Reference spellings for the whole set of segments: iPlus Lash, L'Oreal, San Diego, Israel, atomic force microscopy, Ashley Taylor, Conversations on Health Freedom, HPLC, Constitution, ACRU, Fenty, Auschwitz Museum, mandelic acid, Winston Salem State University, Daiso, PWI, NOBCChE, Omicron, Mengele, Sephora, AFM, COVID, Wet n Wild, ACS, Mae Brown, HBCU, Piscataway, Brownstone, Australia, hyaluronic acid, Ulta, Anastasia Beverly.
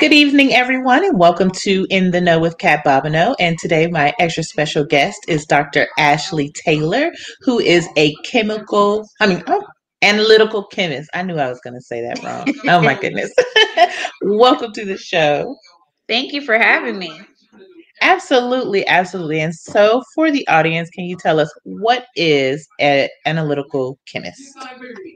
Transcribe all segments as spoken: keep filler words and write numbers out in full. Good evening, everyone, and welcome to In the Know with Cat Bobino. And today my extra special guest is Doctor Ashley Taylor, who is a chemical, I mean, oh, analytical chemist. I knew I was going to say that wrong. Oh, my goodness. Welcome to the show. Thank you for having me. Absolutely. Absolutely. And so for the audience, can you tell us what is an analytical chemist?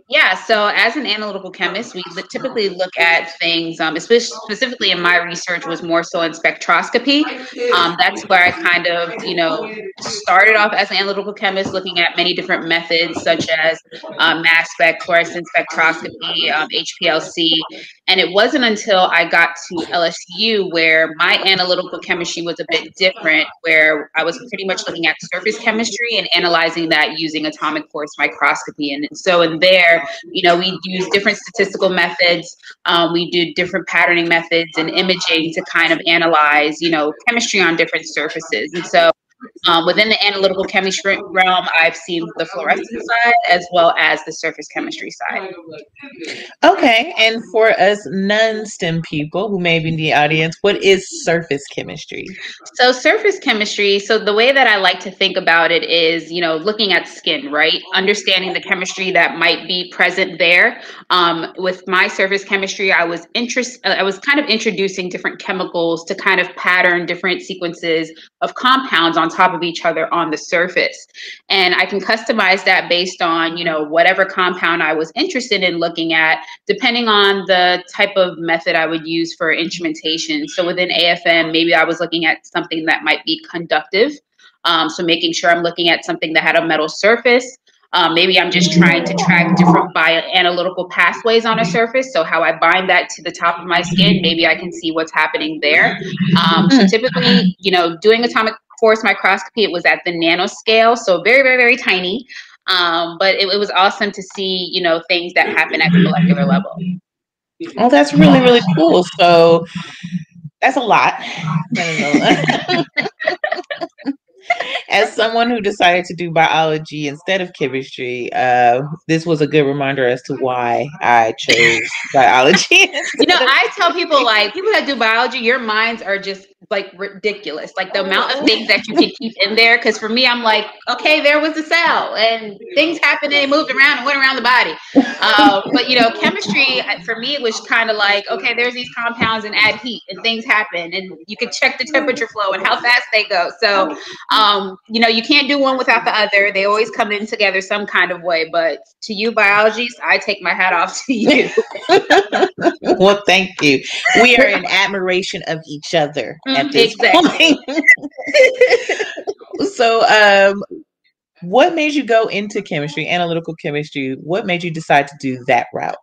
Yeah. So as an analytical chemist, we typically look at things, um, especially specifically in my research was more so in spectroscopy. Um, that's where I kind of, you know, started off as an analytical chemist, looking at many different methods such as um, mass spec, fluorescent spectroscopy, um, H P L C. And it wasn't until I got to L S U where my analytical chemistry was a bit different, where I was pretty much looking at surface chemistry and analyzing that using atomic force microscopy. And so in there, you know, we use different statistical methods. Um, we do different patterning methods and imaging to kind of analyze, you know, chemistry on different surfaces. And so um, within the analytical chemistry realm, I've seen the fluorescent side as well as the surface chemistry side. Okay. And for us non-STEM people who may be in the audience, what is surface chemistry? So surface chemistry, so the way that I like to think about it is, you know, looking at skin, right? Understanding the chemistry that might be present there. Um, with my surface chemistry, I was interest, I was kind of introducing different chemicals to kind of pattern different sequences of compounds on on top of each other on the surface. And I can customize that based on, you know, whatever compound I was interested in looking at, depending on the type of method I would use for instrumentation. So within A F M, maybe I was looking at something that might be conductive. Um, so making sure I'm looking at something that had a metal surface. Um, maybe I'm just trying to track different bioanalytical pathways on a surface. So how I bind that to the top of my skin, maybe I can see what's happening there. Um, so typically, you know, doing atomic force microscopy, it was at the nanoscale, so very, very, very tiny. Um, but it, it was awesome to see, you know, things that happen at the molecular level. Well, that's really, really cool. So that's a lot. As someone who decided to do biology instead of chemistry, uh, this was a good reminder as to why I chose biology. You know, I tell people, like, people that do biology, your minds are just, like, ridiculous. Like, the amount of things that you can keep in there. Because for me, I'm like, okay, there was a cell. And things happened and they moved around and went around the body. Uh, but, you know, chemistry, for me, it was kind of like, okay, there's these compounds and add heat and things happen. And you can check the temperature flow and how fast they go. So, Um, you know, you can't do one without the other. They always come in together some kind of way. But to you, biologists, I take my hat off to you. Well, thank you. We are in admiration of each other at this exactly. point. So um, what made you go into chemistry, analytical chemistry? What made you decide to do that route?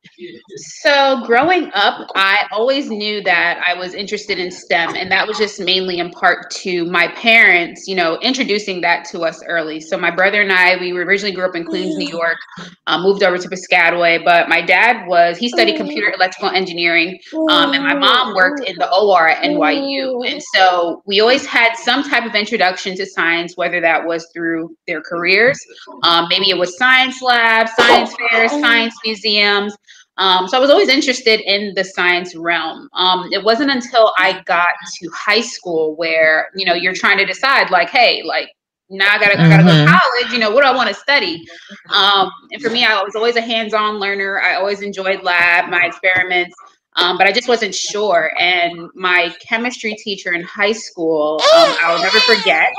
So growing up, I always knew that I was interested in STEM, and that was just mainly in part to my parents, you know, introducing that to us early. So my brother and I, we originally grew up in Queens, New York, uh, moved over to Piscataway, but my dad was, he studied computer electrical engineering, um, and my mom worked in the O R at N Y U. And so we always had some type of introduction to science, whether that was through their career. Careers. Um, maybe it was science labs, science fairs, science museums. Um, so I was always interested in the science realm. Um, it wasn't until I got to high school where, you know, you're trying to decide like, hey, like, now I gotta, mm-hmm. I gotta go to college, you know, what do I want to study? Um, and for me, I was always a hands-on learner. I always enjoyed lab, my experiments. Um, but I just wasn't sure. And my chemistry teacher in high school, um, I'll never forget,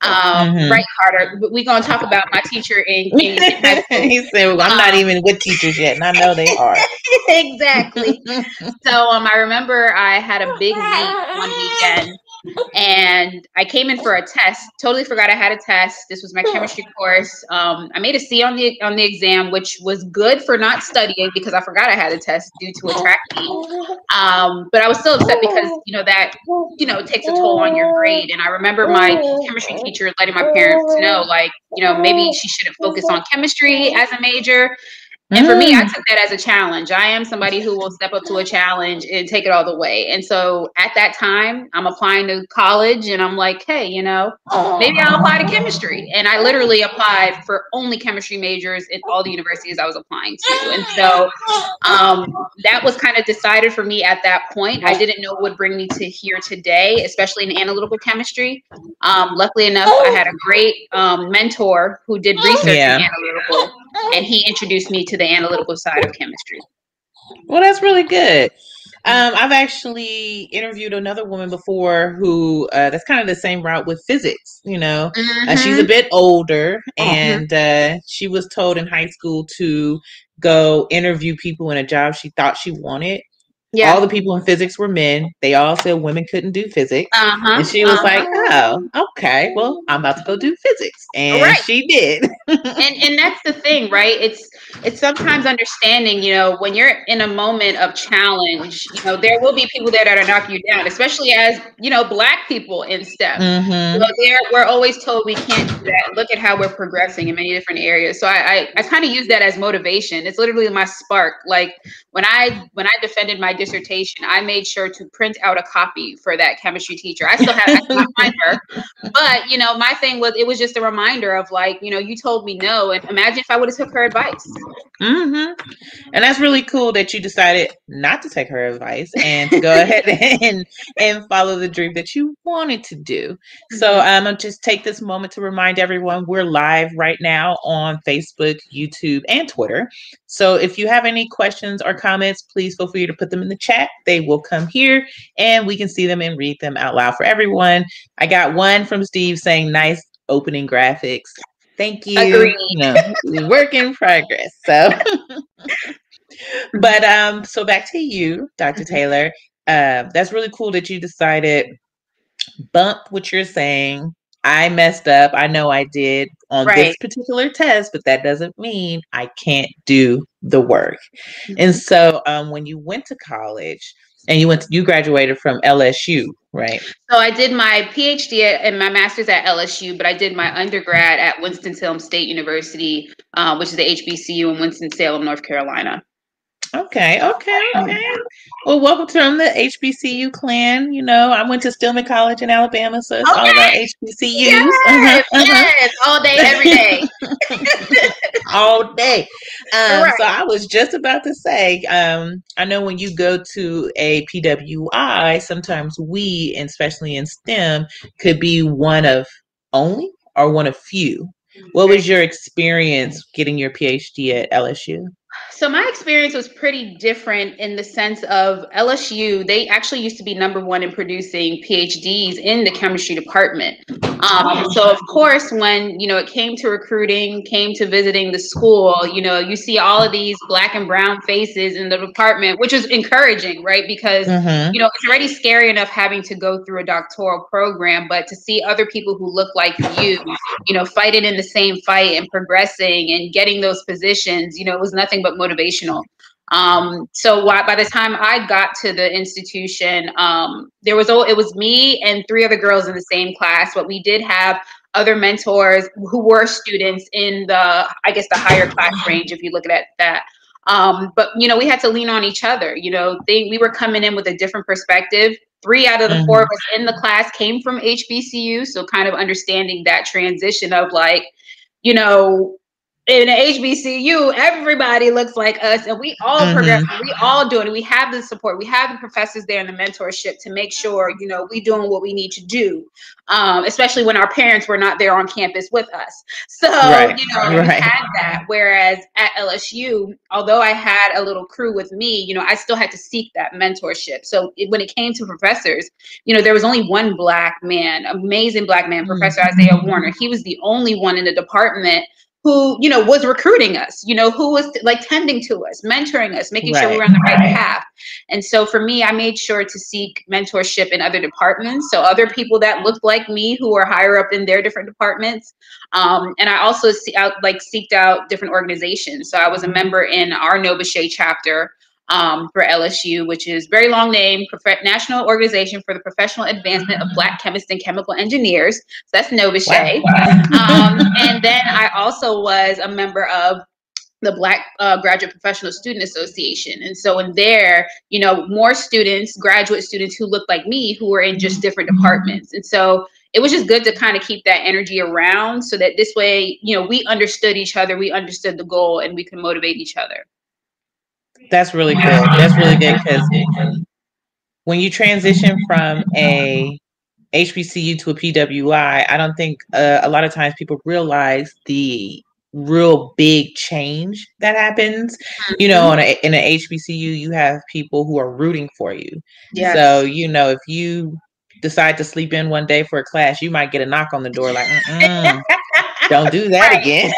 um, mm-hmm. Bright Carter. We're going to talk about my teacher in, in high school. He said, well, I'm um, not even with teachers yet, and I know they are. Exactly. So um, I remember I had a big meet one weekend. And I came in for a test, totally forgot I had a test. This was my chemistry course. Um, I made a C on the on the exam, which was good for not studying because I forgot I had a test due to a track meet. Um, but I was still upset because, you know, that, you know, it takes a toll on your grade. And I remember my chemistry teacher letting my parents know, like, you know, maybe she shouldn't focus on chemistry as a major. And for me, I took that as a challenge. I am somebody who will step up to a challenge and take it all the way. And so at that time, I'm applying to college and I'm like, hey, you know, maybe I'll apply to chemistry. And I literally applied for only chemistry majors in all the universities I was applying to. And so um, that was kind of decided for me at that point. I didn't know what would bring me to here today, especially in analytical chemistry. Um, luckily enough, I had a great um, mentor who did research yeah. in analytical, and he introduced me to the analytical side of chemistry. Well, that's really good. Um, I've actually interviewed another woman before who uh, that's kind of the same route with physics. You know, mm-hmm. uh, she's a bit older, mm-hmm. and uh, she was told in high school to go interview people in a job she thought she wanted. Yeah. All the people in physics were men. They all said women couldn't do physics. Uh-huh. And she was uh-huh. like, oh, okay, well, I'm about to go do physics. And right. she did. and and that's the thing, right? It's it's sometimes understanding, you know, when you're in a moment of challenge, you know, there will be people there that are knocking you down, especially as, you know, Black people in STEM. Mm-hmm. You know, we're always told we can't do that. Look at how we're progressing in many different areas. So I, I, I kind of use that as motivation. It's literally my spark. Like when I when I defended my dissertation, I made sure to print out a copy for that chemistry teacher. I still have I still find her, but you know, my thing was, it was just a reminder of like, you know, you told me no, and imagine if I would have took her advice. Mm-hmm. And that's really cool that you decided not to take her advice and to go ahead and and follow the dream that you wanted to do. So I'm um, gonna just take this moment to remind everyone we're live right now on Facebook, YouTube, and Twitter. So if you have any questions or comments, please feel free to put them in the chat. They will come here and we can see them and read them out loud for everyone. I got one from Steve saying, nice opening graphics. Thank you. Agreed. No, work in progress. So, but um, so back to you, Doctor Taylor. Uh, that's really cool that you decided bump what you're saying. I messed up. I know I did on right. this particular test, but that doesn't mean I can't do the work. Mm-hmm. And so um, when you went to college and you went, to, you graduated from L S U, right? So I did my PhD at, and my master's at L S U, but I did my undergrad at Winston Salem State University, uh, which is a H B C U in Winston Salem, North Carolina. Okay, okay, okay. Well, welcome to the H B C U clan. You know, I went to Stillman College in Alabama, so it's okay. all about H B C Us. Yes, uh-huh, uh-huh. yes, all day, every day. all day. Um, right. So I was just about to say, um, I know when you go to a P W I, sometimes we, and especially in STEM, could be one of only or one of few. What was your experience getting your PhD at L S U? So my experience was pretty different in the sense of L S U, they actually used to be number one in producing PhDs in the chemistry department. Um, so of course, when, you know, it came to recruiting, came to visiting the school, you know, you see all of these Black and brown faces in the department, which is encouraging, right? Because, mm-hmm. you know, it's already scary enough having to go through a doctoral program, but to see other people who look like you, you know, fighting in the same fight and progressing and getting those positions, you know, it was nothing but motivational. Um, so why, by the time I got to the institution, um, there was all, it was me and three other girls in the same class, but we did have other mentors who were students in the, I guess, the higher class range, if you look at that. Um, but, you know, we had to lean on each other. You know, they, we were coming in with a different perspective. Three out of the four of us in the class came from H B C U. So kind of understanding that transition of like, you know, in H B C U, everybody looks like us and we all mm-hmm. progress. We all do it. We have the support. We have the professors there and the mentorship to make sure, you know, we doing what we need to do, um, especially when our parents were not there on campus with us. So, right. you know, right. we had that. Whereas at L S U, although I had a little crew with me, you know, I still had to seek that mentorship. So it, when it came to professors, you know, there was only one Black man, amazing Black man, mm-hmm. Professor Isaiah Warner. He was the only one in the department who, you know, was recruiting us, you know, who was like tending to us, mentoring us, making right, sure we were on the right, right path. And so for me, I made sure to seek mentorship in other departments. So other people that looked like me who were higher up in their different departments. Um, and I also see out, like seeked out different organizations. So I was a member in our NOBCChE chapter um, for L S U, which is very long name, Prof- National Organization for the Professional Advancement of Black Chemists and Chemical Engineers. So that's NOBCChE. Wow, wow. Um, and then I also was a member of the Black uh, Graduate Professional Student Association. And so in there, you know, more students, graduate students who looked like me, who were in just different departments. And so it was just good to kind of keep that energy around so that this way, you know, we understood each other, we understood the goal, and we can motivate each other. That's really good. That's really good, because when you transition from a H B C U to a P W I, I don't think uh, a lot of times people realize the real big change that happens. You know, on a, in an H B C U, you have people who are rooting for you. Yes. So, you know, if you decide to sleep in one day for a class, you might get a knock on the door like, mm-mm, don't do that right. again.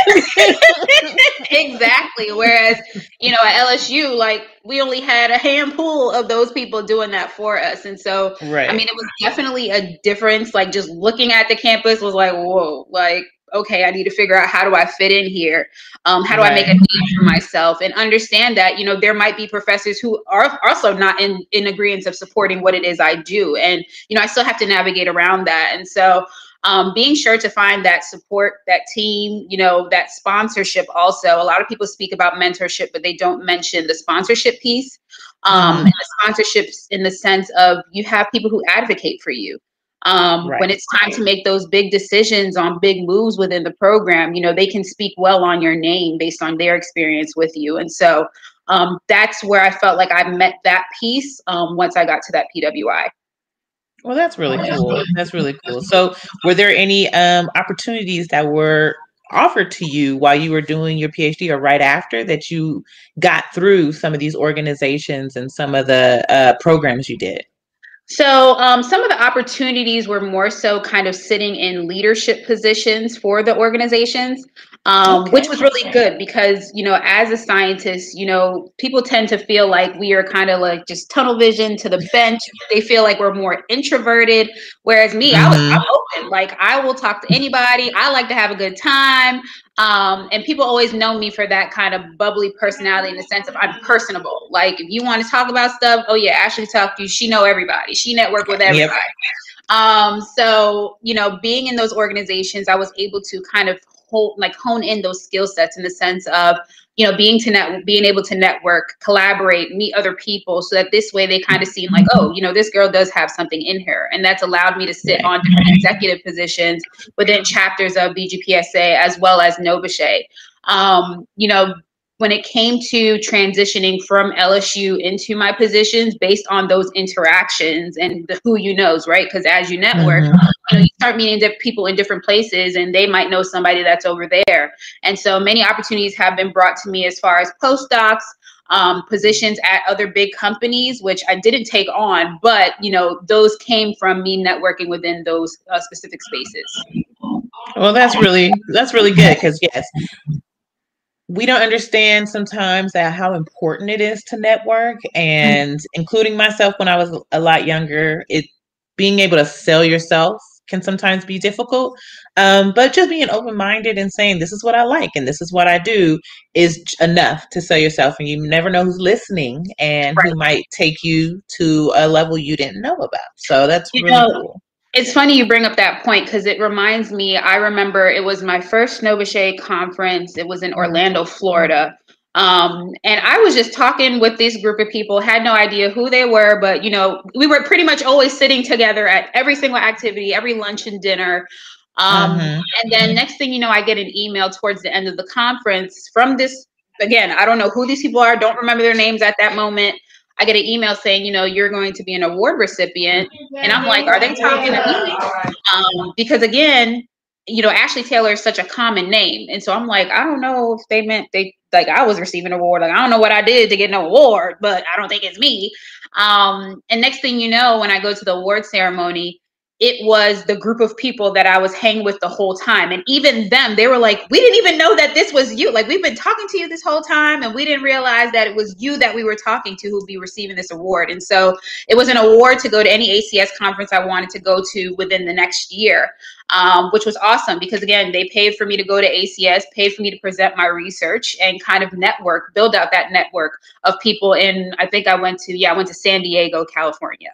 Exactly. Whereas, you know, at L S U, like we only had a handful of those people doing that for us. And so, right. I mean, it was definitely a difference. Like just looking at the campus was like, whoa, like, okay, I need to figure out how do I fit in here? Um, how do right. I make a name for myself? And understand that, you know, there might be professors who are also not in, in agreement of supporting what it is I do. And, you know, I still have to navigate around that. And so um, being sure to find that support, that team, you know, that sponsorship also. A lot of people speak about mentorship, but they don't mention the sponsorship piece. Um, mm-hmm. And the sponsorships in the sense of you have people who advocate for you. Um, right. When it's time to make those big decisions on big moves within the program, you know, they can speak well on your name based on their experience with you. And so um, that's where I felt like I met that piece um, once I got to that P W I. Well, that's really cool. That's really cool. So were there any um, opportunities that were offered to you while you were doing your PhD or right after that you got through some of these organizations and some of the uh, programs you did? So um, some of the opportunities were more so kind of sitting in leadership positions for the organizations, um, okay. which was really good because, you know, as a scientist, you know, people tend to feel like we are kind of like just tunnel vision to the bench. They feel like we're more introverted, whereas me, mm-hmm. I was, I'm open. Like I will talk to anybody. I like to have a good time. Um, and people always know me for that kind of bubbly personality in the sense of I'm personable. Like if you want to talk about stuff, oh yeah, Ashley talked to you. She know everybody. She network with everybody. Yep. Um, so, you know, being in those organizations, I was able to kind of hold, like hone in those skill sets in the sense of, you know, being to net, being able to network, collaborate, meet other people so that this way they kind of seem like, oh, you know, this girl does have something in her. And that's allowed me to sit on different executive positions within chapters of B G P S A as well as NOBCChE. Um, you know, when it came to transitioning from L S U into my positions based on those interactions and the who you knows, right? Because as you network, mm-hmm. you know, you start meeting different people in different places and they might know somebody that's over there. And so many opportunities have been brought to me as far as postdocs, um, positions at other big companies, which I didn't take on, but you know, those came from me networking within those uh, specific spaces. Well, that's really, that's really good. Cause yes, we don't understand sometimes that how important it is to network, and mm-hmm. including myself when I was a lot younger, it being able to sell yourself can sometimes be difficult. Um, but just being open-minded and saying, this is what I like and this is what I do is enough to sell yourself. And you never know who's listening and right. who might take you to a level you didn't know about. So that's you really know- cool. It's funny you bring up that point because it reminds me, I remember it was my first NOBCChE conference. It was in Orlando, Florida. Um, and I was just talking with this group of people, had no idea who they were, but you know, we were pretty much always sitting together at every single activity, every lunch and dinner. Um, mm-hmm. And then next thing you know, I get an email towards the end of the conference from this, again, I don't know who these people are, don't remember their names at that moment. I get an email saying, you know, you're going to be an award recipient. And I'm like, are they talking to me? Um, because again, you know, Ashley Taylor is such a common name. And so I'm like, I don't know if they meant they, like I was receiving an award. Like, I don't know what I did to get an award, but I don't think it's me. Um, and next thing you know, when I go to the award ceremony, it was the group of people that I was hanging with the whole time. And even them, they were like, we didn't even know that this was you. Like, we've been talking to you this whole time, and we didn't realize that it was you that we were talking to who'd be receiving this award. And so it was an award to go to any A C S conference I wanted to go to within the next year, um, which was awesome because, again, they paid for me to go to A C S, paid for me to present my research and kind of network, build out that network of people in, I think I went to, yeah, I went to San Diego, California.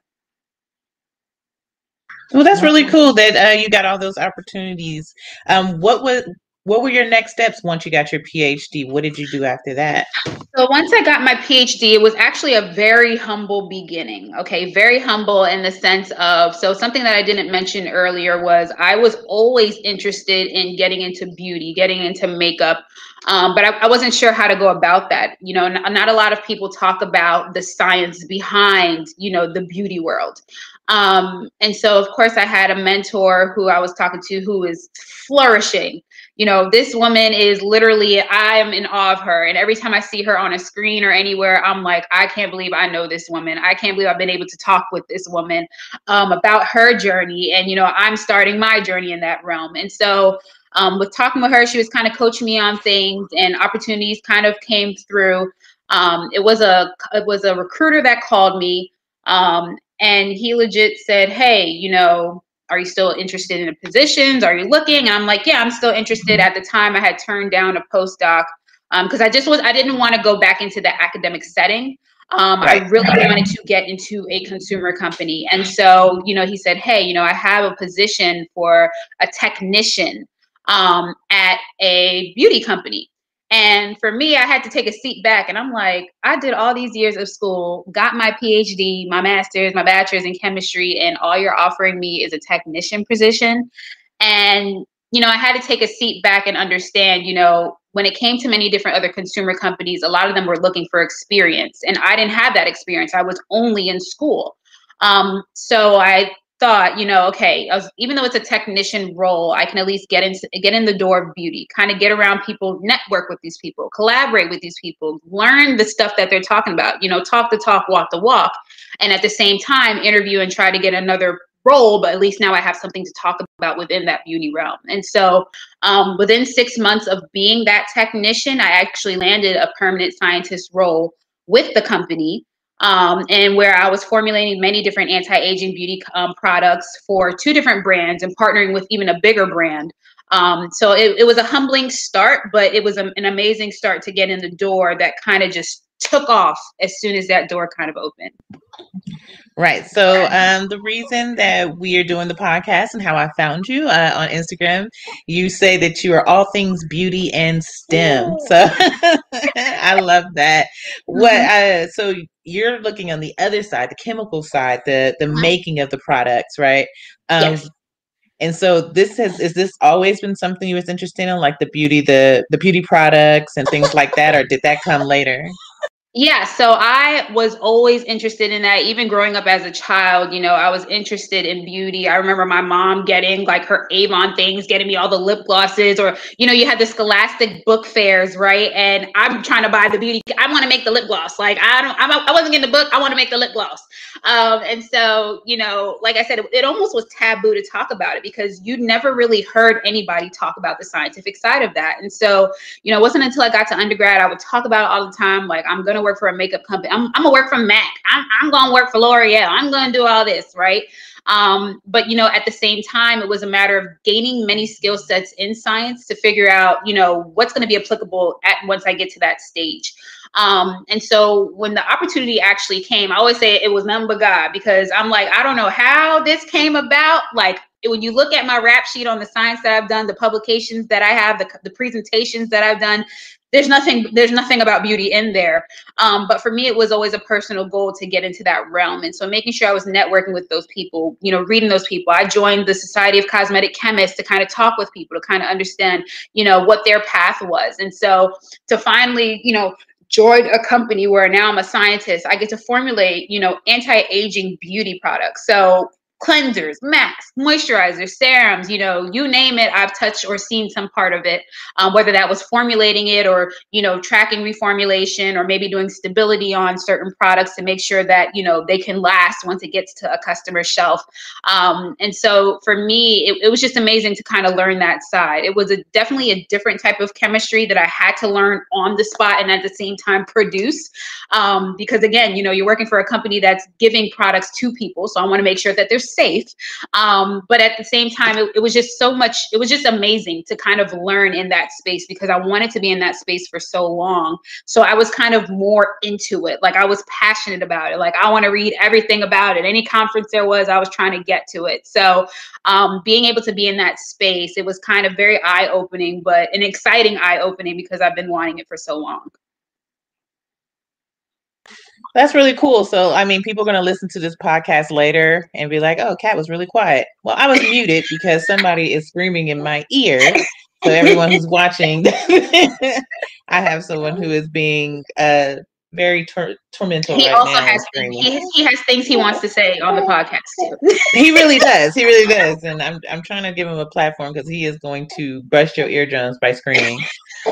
Well, that's really cool that uh, you got all those opportunities. Um, what was what were your next steps once you got your P H D? What did you do after that? So once I got my P H D, it was actually a very humble beginning. Okay, very humble in the sense of, so something that I didn't mention earlier was I was always interested in getting into beauty, getting into makeup. Um, but I, I wasn't sure how to go about that. You know, n- not a lot of people talk about the science behind, you know, the beauty world. Um, and so, of course, I had a mentor who I was talking to who is flourishing. You know, this woman is literally, I am in awe of her. And every time I see her on a screen or anywhere, I'm like, I can't believe I know this woman. I can't believe I've been able to talk with this woman um, about her journey. And, you know, I'm starting my journey in that realm. And so Um, with talking with her, she was kind of coaching me on things, and opportunities kind of came through. Um, it was a it was a recruiter that called me, um, and he legit said, "Hey, you know, are you still interested in the positions? Are you looking?" And I'm like, "Yeah, I'm still interested." At the time, I had turned down a postdoc because um, I just was I didn't want to go back into the academic setting. Um, I really wanted to get into a consumer company, and so you know, he said, "Hey, you know, I have a position for a technician." Um, at a beauty company. And for me, I had to take a seat back, and I'm like, I did all these years of school, got my P H D, my master's, my bachelor's in chemistry, and all you're offering me is a technician position. And, you know, I had to take a seat back and understand, you know, when it came to many different other consumer companies, a lot of them were looking for experience, and I didn't have that experience. I was only in school. Um, so I thought, you know, okay, I was, even though it's a technician role, I can at least get in, get in the door of beauty, kind of get around people, network with these people, collaborate with these people, learn the stuff that they're talking about, you know, talk the talk, walk the walk. And at the same time, interview and try to get another role, but at least now I have something to talk about within that beauty realm. And so um, within six months of being that technician, I actually landed a permanent scientist role with the company. Um, and where I was formulating many different anti-aging beauty um, products for two different brands and partnering with even a bigger brand. Um, so it, it was a humbling start, but it was a, an amazing start to get in the door that kind of just took off as soon as that door kind of opened. Right. So um, the reason that we are doing the podcast and how I found you uh, on Instagram, you say that you are all things beauty and STEM. Ooh. So I love that. What? Uh, so you're looking on the other side, the chemical side, the the uh-huh. making of the products, right? Um, yes. And so this has, is this always been something you was interested in, like the beauty, the, the beauty products and things like that, or did that come later? Yeah, so I was always interested in that. Even growing up as a child, you know, I was interested in beauty. I remember my mom getting like her Avon things, getting me all the lip glosses, or, you know, you had the Scholastic book fairs, right? And I'm trying to buy the beauty. I want to make the lip gloss. Like, I don't, I'm, I wasn't getting the book. I want to make the lip gloss. Um, and so, you know, like I said, it, it almost was taboo to talk about it because you never really heard anybody talk about the scientific side of that. And so, you know, it wasn't until I got to undergrad, I would talk about it all the time. Like, I'm going to work for a makeup company. I'm, I'm gonna work for MAC. I'm, I'm gonna work for L'Oreal. I'm gonna do all this, right? Um, but you know, at the same time, it was a matter of gaining many skill sets in science to figure out, you know, what's going to be applicable at once I get to that stage. Um, and so when the opportunity actually came, I always say it was none but God, because I'm like, I don't know how this came about. Like, when you look at my rap sheet on the science that I've done, the publications that I have, the, the presentations that I've done, There's nothing there's nothing about beauty in there. Um, but for me, it was always a personal goal to get into that realm. And so making sure I was networking with those people, you know, reading those people. I joined the Society of Cosmetic Chemists to kind of talk with people, to kind of understand, you know, what their path was. And so to finally, you know, joined a company where now I'm a scientist, I get to formulate, you know, anti-aging beauty products. So cleansers, masks, moisturizers, serums, you know, you name it, I've touched or seen some part of it, um, whether that was formulating it or, you know, tracking reformulation or maybe doing stability on certain products to make sure that, you know, they can last once it gets to a customer's shelf. Um, and so for me, it, it was just amazing to kind of learn that side. It was a, definitely a different type of chemistry that I had to learn on the spot and at the same time produce. Um, because again, you know, you're working for a company that's giving products to people. So I want to make sure that they're safe. Um, but at the same time, it, it was just so much, it was just amazing to kind of learn in that space because I wanted to be in that space for so long. So I was kind of more into it. Like I was passionate about it. Like I want to read everything about it. Any conference there was, I was trying to get to it. So um, being able to be in that space, it was kind of very eye-opening, but an exciting eye-opening because I've been wanting it for so long. That's really cool. So, I mean, people are going to listen to this podcast later and be like, oh, Cat was really quiet. Well, I was muted because somebody is screaming in my ear. So everyone who's watching, I have someone who is being uh, very tor- tormental he right also now. Has things, he, he has things he wants to say on the podcast, too. He really does. He really does. And I'm, I'm trying to give him a platform because he is going to brush your eardrums by screaming.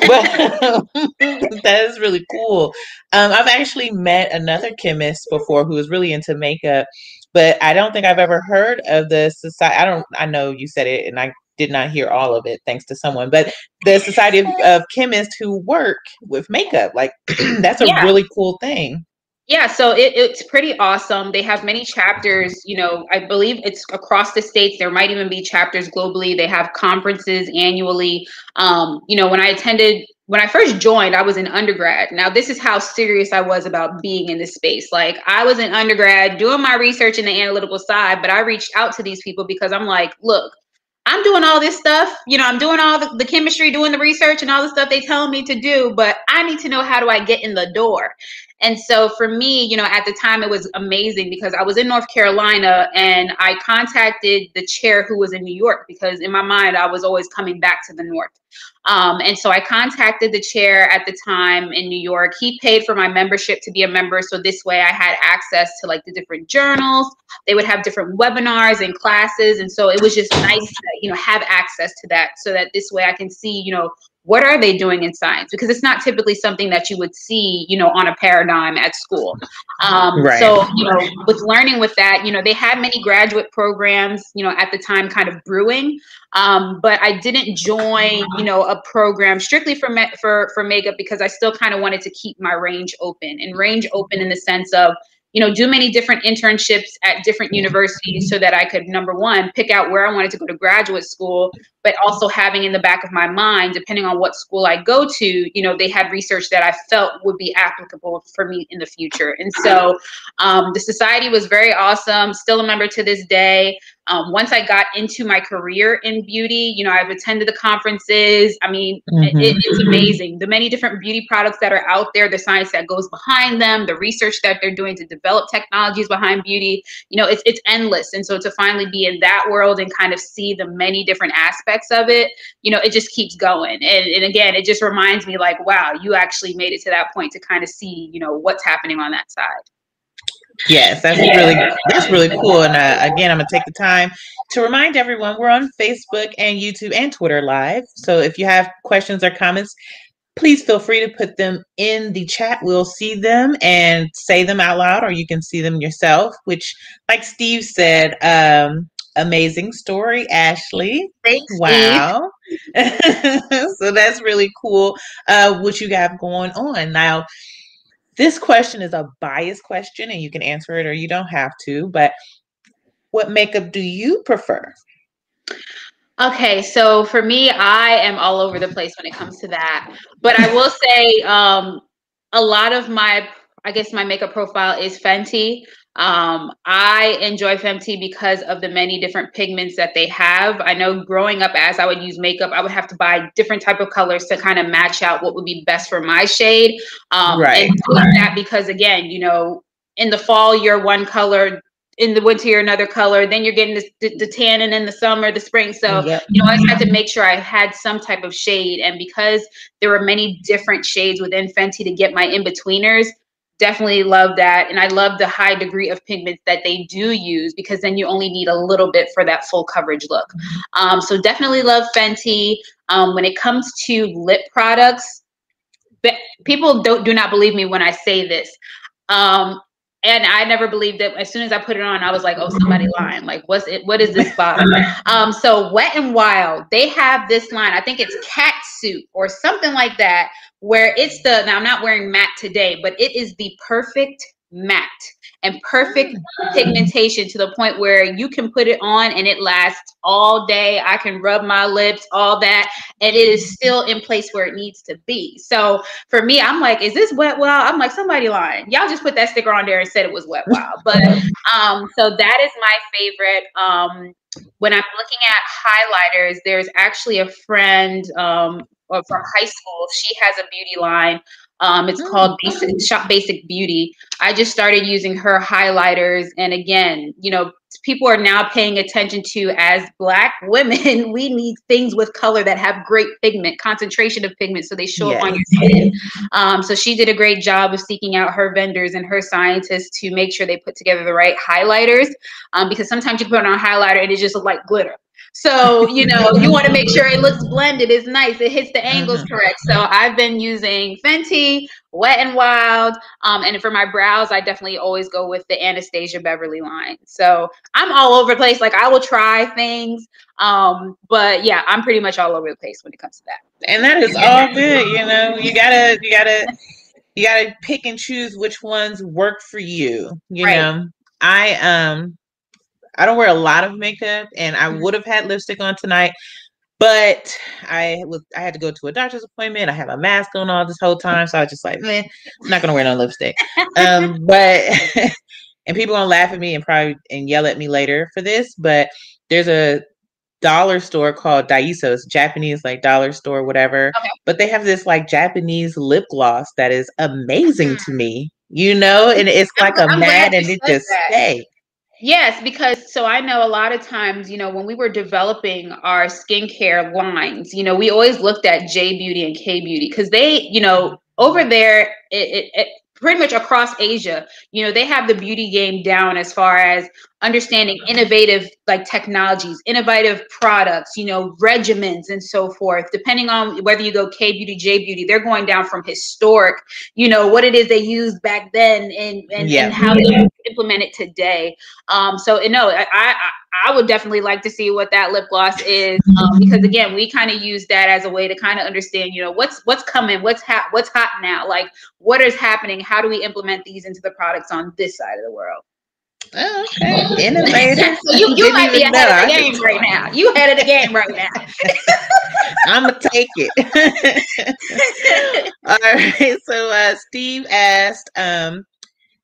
Well, that is really cool. Um, I've actually met another chemist before who was really into makeup, but I don't think I've ever heard of the society. I don't, I know you said it and I did not hear all of it, thanks to someone, but the Society of, of Chemists who work with makeup, like that's a yeah. really cool thing. Yeah, so it, it's pretty awesome. They have many chapters, you know, I believe it's across the states. There might even be chapters globally. They have conferences annually. Um, you know, when I attended, when I first joined, I was an undergrad. Now, this is how serious I was about being in this space. Like I was an undergrad doing my research in the analytical side, but I reached out to these people because I'm like, look, I'm doing all this stuff, you know, I'm doing all the, the chemistry, doing the research and all the stuff they tell me to do, but I need to know how do I get in the door. And so for me, you know, at the time it was amazing because I was in North Carolina and I contacted the chair who was in New York because in my mind, I was always coming back to the North. Um, and so I contacted the chair at the time in New York. He paid for my membership to be a member. So this way I had access to like the different journals. They would have different webinars and classes. And so it was just nice to, you know, have access to that so that this way I can see, you know, what are they doing in science? Because it's not typically something that you would see, you know, on a paradigm at school. Um, right. So, you know, with learning with that, you know, they had many graduate programs, you know, at the time kind of brewing. Um, but I didn't join, you know, a program strictly for me- for for makeup because I still kind of wanted to keep my range open and range open in the sense of, you know, do many different internships at different universities so that I could, number one, pick out where I wanted to go to graduate school, but also having in the back of my mind, depending on what school I go to, you know, they had research that I felt would be applicable for me in the future. And so um, the society was very awesome, still a member to this day. Um, once I got into my career in beauty, you know, I've attended the conferences. I mean, mm-hmm. it, it's amazing. The many different beauty products that are out there, the science that goes behind them, the research that they're doing to develop technologies behind beauty, you know, it's it's endless. And so to finally be in that world and kind of see the many different aspects of it, you know, it just keeps going. And, and again, it just reminds me like, wow, you actually made it to that point to kind of see, you know, what's happening on that side. Yes, that's yeah. really that's really cool. And uh, again, I'm going to take the time to remind everyone we're on Facebook and YouTube and Twitter Live. So if you have questions or comments, please feel free to put them in the chat. We'll see them and say them out loud, or you can see them yourself, which, like Steve said, um, amazing story, Ashley. Thanks, wow. So that's really cool uh, what you got going on now. This question is a biased question and you can answer it or you don't have to, but what makeup do you prefer? Okay, so for me, I am all over the place when it comes to that. But I will say um, a lot of my, I guess my makeup profile is Fenty. Um, I enjoy Fenty because of the many different pigments that they have. I know growing up as I would use makeup, I would have to buy different type of colors to kind of match out what would be best for my shade. Um, right, and right. that because again, you know, in the fall, you're one color, in the winter, you're another color, then you're getting this, the, the tan and in the summer, the spring. So, yep. you know, I just had to make sure I had some type of shade. And because there were many different shades within Fenty to get my in-betweeners, definitely love that. And I love the high degree of pigments that they do use, because then you only need a little bit for that full coverage look. Um, so definitely love Fenty. Um, when it comes to lip products, people don't, do not believe me when I say this. Um, and I never believed it. As soon as I put it on, I was like, oh, somebody lying. Like, what's it? What is this bottle? Um, so Wet n Wild, they have this line. I think it's Cat Soup or something like that, where it's the, now I'm not wearing matte today, but it is the perfect matte and perfect pigmentation to the point where you can put it on and it lasts all day. I can rub my lips, all that, and it is still in place where it needs to be. So for me, I'm like, is this Wet n Wild? I'm like, somebody lying. Y'all just put that sticker on there and said it was Wet n Wild. But um, so that is my favorite. Um, when I'm looking at highlighters, there's actually a friend um, from high school. She has a beauty line. Um, it's called Basic, Shop Basic Beauty. I just started using her highlighters. And again, you know, people are now paying attention to, as Black women, we need things with color that have great pigment, concentration of pigment, so they show yes. up on your skin. Um, so she did a great job of seeking out her vendors and her scientists to make sure they put together the right highlighters, um, because sometimes you put on a highlighter and it's just like glitter. So, you know, you want to make sure it looks blended, it's nice, it hits the angles correct. So I've been using Fenty, Wet n Wild, um, and for my brows, I definitely always go with the Anastasia Beverly line. So I'm all over the place. Like, I will try things, um, but yeah, I'm pretty much all over the place when it comes to that. And that is all good, you know. You gotta, you gotta, you gotta pick and choose which ones work for you. You right. know, I um. I don't wear a lot of makeup, and I would have had lipstick on tonight, but I was, I had to go to a doctor's appointment. I have a mask on all this whole time. So I was just like, man, I'm not going to wear no lipstick. Um, but, and people are going to laugh at me and probably and yell at me later for this, but there's a dollar store called Daiso. It's Japanese, like dollar store, whatever, okay. But they have this like Japanese lip gloss that is amazing to me, you know, and it's like I'm, a I'm matte and it just that. Stay. Yes, because so I know a lot of times, you know, when we were developing our skincare lines, you know, we always looked at J Beauty and K Beauty because they, you know, over there, it, it, it pretty much across Asia, you know, they have the beauty game down as far as understanding innovative like technologies, innovative products, you know, regimens and so forth. Depending on whether you go K Beauty, J Beauty, they're going down from historic, you know, what it is they used back then and and, yeah. and how yeah. they implement it today. Um, so you know, I, I I would definitely like to see what that lip gloss is, um, because again, we kind of use that as a way to kind of understand, you know, what's what's coming, what's hot, what's hot now, like what is happening, how do we implement these into the products on this side of the world. Oh, okay. Innovative. So you, you might be ahead know. of the game right now. You ahead of the game right now. I'm going to take it. All right. So uh, Steve asked, um,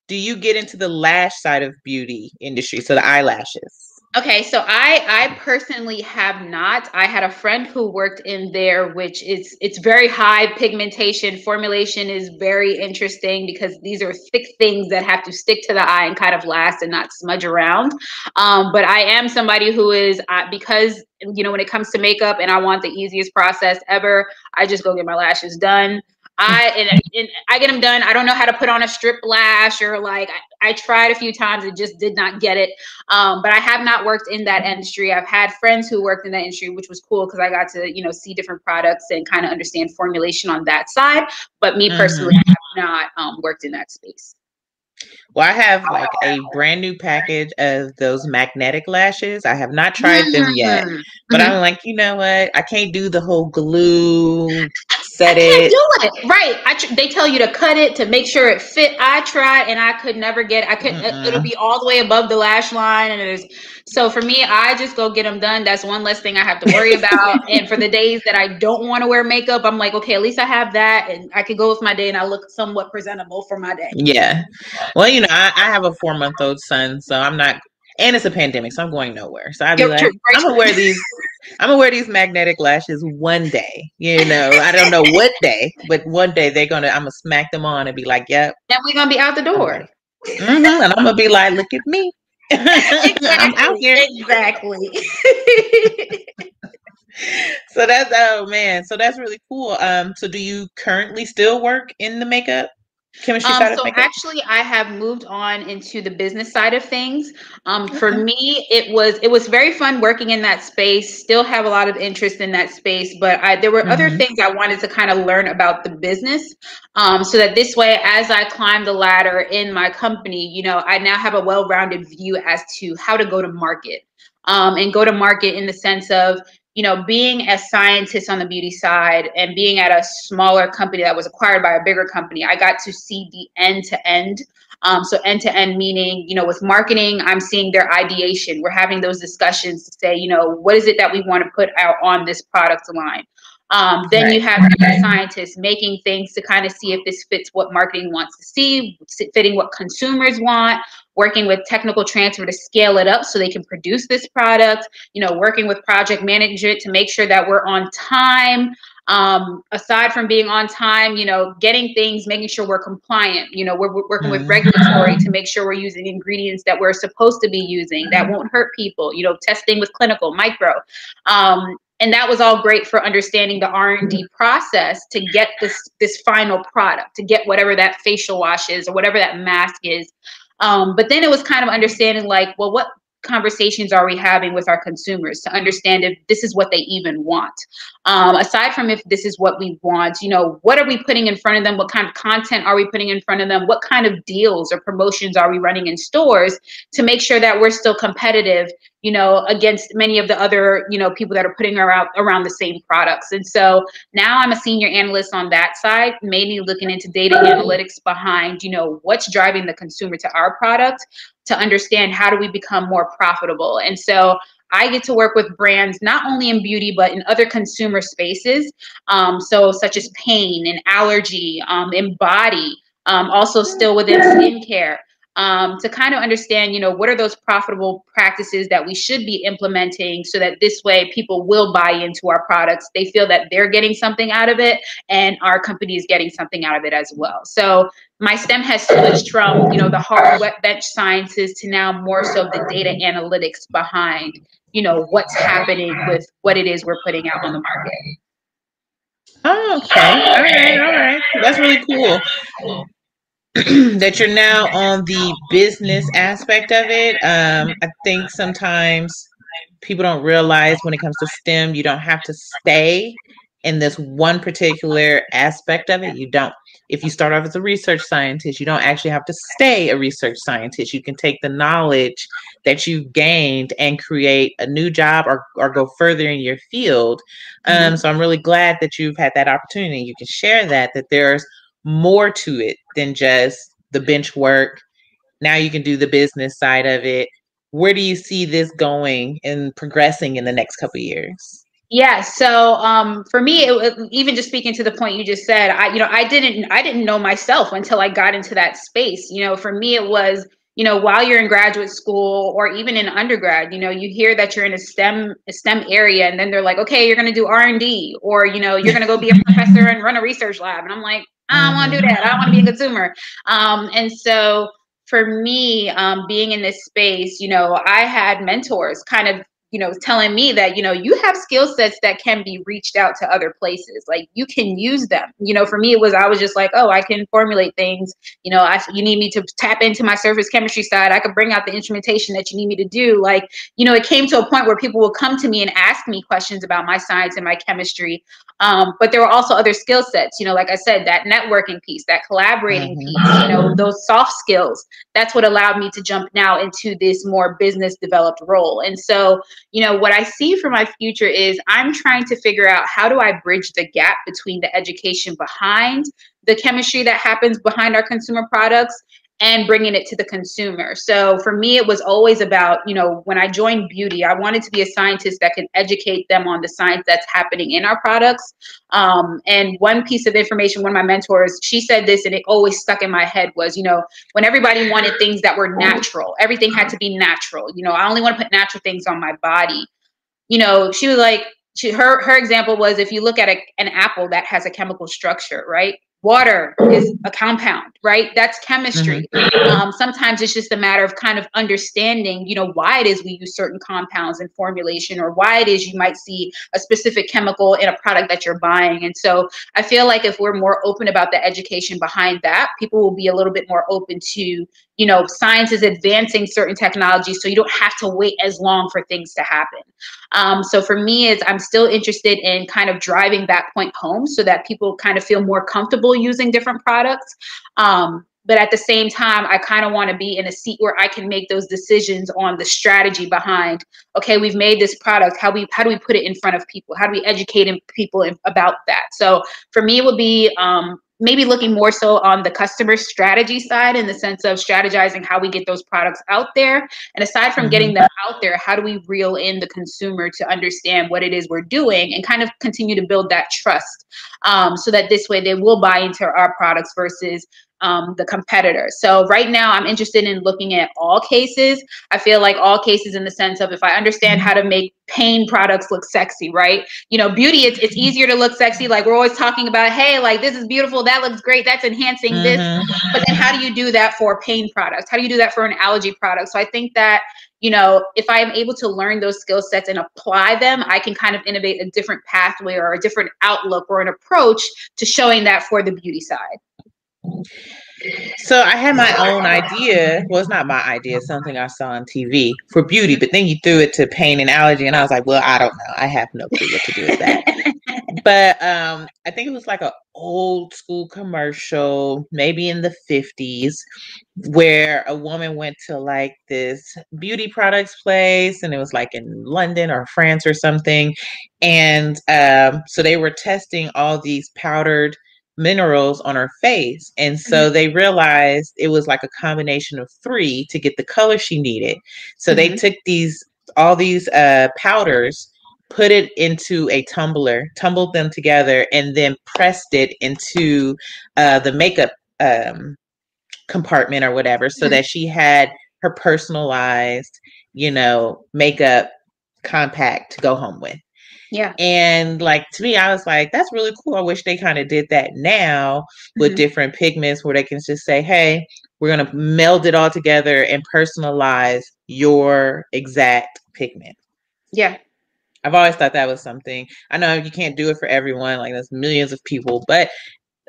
do you get into the lash side of beauty industry? So the eyelashes. Okay, so I I personally have not. I had a friend who worked in there, which is it's very high pigmentation. Formulation is very interesting because these are thick things that have to stick to the eye and kind of last and not smudge around. Um, but I am somebody who is, uh, because, you know, when it comes to makeup and I want the easiest process ever, I just go get my lashes done. I and, and I get them done. I don't know how to put on a strip lash or like I, I tried a few times and just did not get it. Um, but I have not worked in that industry. I've had friends who worked in that industry, which was cool because I got to, you know, see different products and kind of understand formulation on that side. But me personally, mm-hmm. I have not um, worked in that space. Well, I have like a brand new package of those magnetic lashes. I have not tried them yet, but I'm like, you know what? I can't do the whole glue set I can't it. do it. Right. I tr- they tell you to cut it to make sure it fit. I tried and I could never get, I couldn't, uh-uh. it'll be all the way above the lash line. And there's, so for me, I just go get them done. That's one less thing I have to worry about. And for the days that I don't want to wear makeup, I'm like, okay, at least I have that. And I could go with my day and I look somewhat presentable for my day. Yeah. Well, you know, I, I have a four month old son, so I'm not, and it's a pandemic, so I'm going nowhere. So I'd be like, I'm gonna wear these, I'm gonna wear these magnetic lashes one day. You know, I don't know what day, but one day they're gonna, I'm gonna smack them on and be like, yep. And we're gonna be out the door. Mm-hmm. And I'm gonna be like, look at me. Exactly. I'm out here. Exactly. So that's, oh man, so that's really cool. Um, so do you currently still work in the makeup? Chemistry um, side of so makeup? Actually, I have moved on into the business side of things. Um, okay. For me, it was it was very fun working in that space. Still have a lot of interest in that space, but I, there were mm-hmm. other things I wanted to kind of learn about the business, um, so that this way, as I climb the ladder in my company, you know, I now have a well-rounded view as to how to go to market, um, and go to market in the sense of, you know, being a scientist on the beauty side and being at a smaller company that was acquired by a bigger company, I got to see the end to end. Um, so end to end meaning, you know, with marketing, I'm seeing their ideation. We're having those discussions to say, you know, what is it that we want to put out on this product line? Um, then right. you have right. scientists making things to kind of see if this fits what marketing wants to see, fitting what consumers want, working with technical transfer to scale it up so they can produce this product, you know, working with project management to make sure that we're on time. Um, aside from being on time, you know, getting things, making sure we're compliant, you know, we're, we're working with regulatory to make sure we're using ingredients that we're supposed to be using that won't hurt people, you know, testing with clinical, micro. Um, And that was all great for understanding the R and D process to get this this final product, to get whatever that facial wash is or whatever that mask is. Um, but then it was kind of understanding like, well, what conversations are we having with our consumers to understand if this is what they even want? Um, aside from if this is what we want, you know, what are we putting in front of them? What kind of content are we putting in front of them? What kind of deals or promotions are we running in stores to make sure that we're still competitive, you know, against many of the other, you know, people that are putting around, around the same products? And so now I'm a senior analyst on that side, mainly looking into data analytics behind, you know, what's driving the consumer to our product to understand how do we become more profitable. And so I get to work with brands, not only in beauty, but in other consumer spaces. Um, so such as pain and allergy, um, and body, um, also still within skincare, um, to kind of understand, you know, what are those profitable practices that we should be implementing so that this way people will buy into our products. They feel that they're getting something out of it and our company is getting something out of it as well. So my STEM has switched from, you know, the hard wet bench sciences to now more so the data analytics behind, you know, what's happening with what it is we're putting out on the market. Oh, okay. All right. All right. That's really cool. That you're now on the business aspect of it. Um, I think sometimes people don't realize when it comes to STEM, you don't have to stay in this one particular aspect of it. You don't. If you start off as a research scientist, you don't actually have to stay a research scientist. You can take the knowledge that you've gained and create a new job or, or go further in your field. Um, mm-hmm. So I'm really glad that you've had that opportunity. You can share that, that there's more to it than just the bench work. Now you can do the business side of it. Where do you see this going and progressing in the next couple of years? Yeah. So um, for me, it, even just speaking to the point you just said, I, you know, I didn't, I didn't know myself until I got into that space. You know, for me, it was, you know, while you're in graduate school or even in undergrad, you know, you hear that you're in a STEM, a STEM area, and then they're like, okay, you're going to do R and D, or, you know, you're going to go be a professor and run a research lab. And I'm like, I don't want to do that. I don't want to be a consumer. Um, and so for me, um, being in this space, you know, I had mentors kind of, you know, telling me that, you know, you have skill sets that can be reached out to other places, like you can use them. You know, for me, it was, I was just like, oh, I can formulate things. You know, I, you need me to tap into my surface chemistry side. I could bring out the instrumentation that you need me to do. Like, you know, it came to a point where people will come to me and ask me questions about my science and my chemistry. Um, but there were also other skill sets, you know, like I said, that networking piece, that collaborating mm-hmm. piece, you know, those soft skills, that's what allowed me to jump now into this more business developed role. And so, you know, what I see for my future is I'm trying to figure out how do I bridge the gap between the education behind the chemistry that happens behind our consumer products and bringing it to the consumer. So for me, it was always about, you know, when I joined beauty, I wanted to be a scientist that can educate them on the science that's happening in our products. Um, and one piece of information, one of my mentors, she said this, and it always stuck in my head was, you know, when everybody wanted things that were natural, everything had to be natural. You know, I only want to put natural things on my body. You know, she was like, she, her, her example was if you look at a, an apple that has a chemical structure, right? Water is a compound, right? That's chemistry. Mm-hmm. Um, sometimes it's just a matter of kind of understanding, you know, why it is we use certain compounds in formulation, or why it is you might see a specific chemical in a product that you're buying. And so I feel like if we're more open about the education behind that, people will be a little bit more open to, you know, science is advancing certain technologies, so you don't have to wait as long for things to happen. Um, so for me, is I'm still interested in kind of driving that point home so that people kind of feel more comfortable using different products. Um, but at the same time, I kind of want to be in a seat where I can make those decisions on the strategy behind, okay, we've made this product, how we how do we put it in front of people? How do we educate people about that? So for me, it would be, um, maybe looking more so on the customer strategy side, in the sense of strategizing how we get those products out there. And aside from getting them out there, how do we reel in the consumer to understand what it is we're doing, and kind of continue to build that trust, um, so that this way they will buy into our products versus um, the competitor. So right now I'm interested in looking at all cases. I feel like all cases in the sense of, if I understand how to make pain products look sexy, right? You know, beauty, it's, it's easier to look sexy. Like, we're always talking about, hey, like, this is beautiful, that looks great, that's enhancing this. Mm-hmm. But then how do you do that for pain products? How do you do that for an allergy product? So I think that, you know, if I'm able to learn those skill sets and apply them, I can kind of innovate a different pathway or a different outlook or an approach to showing that for the beauty side. So I had my own idea. Well, it's not my idea, it's something I saw on T V for beauty, but then you threw it to pain and allergy, and I was like, well, I don't know. I have no clue what to do with that. But um, I think it was like an old school commercial, maybe in the fifties, where a woman went to like this beauty products place, and it was like in London or France or something. And um, so they were testing all these powdered minerals on her face, and so mm-hmm. they realized it was like a combination of three to get the color she needed. So mm-hmm. they took these all these uh powders, put it into a tumbler, tumbled them together, and then pressed it into uh the makeup um compartment or whatever, so mm-hmm. that she had her personalized, you know, makeup compact to go home with. Yeah. And like, to me, I was like, that's really cool. I wish they kind of did that now with mm-hmm. different pigments, where they can just say, hey, we're going to meld it all together and personalize your exact pigment. Yeah. I've always thought that was something. I know you can't do it for everyone. Like, there's millions of people, but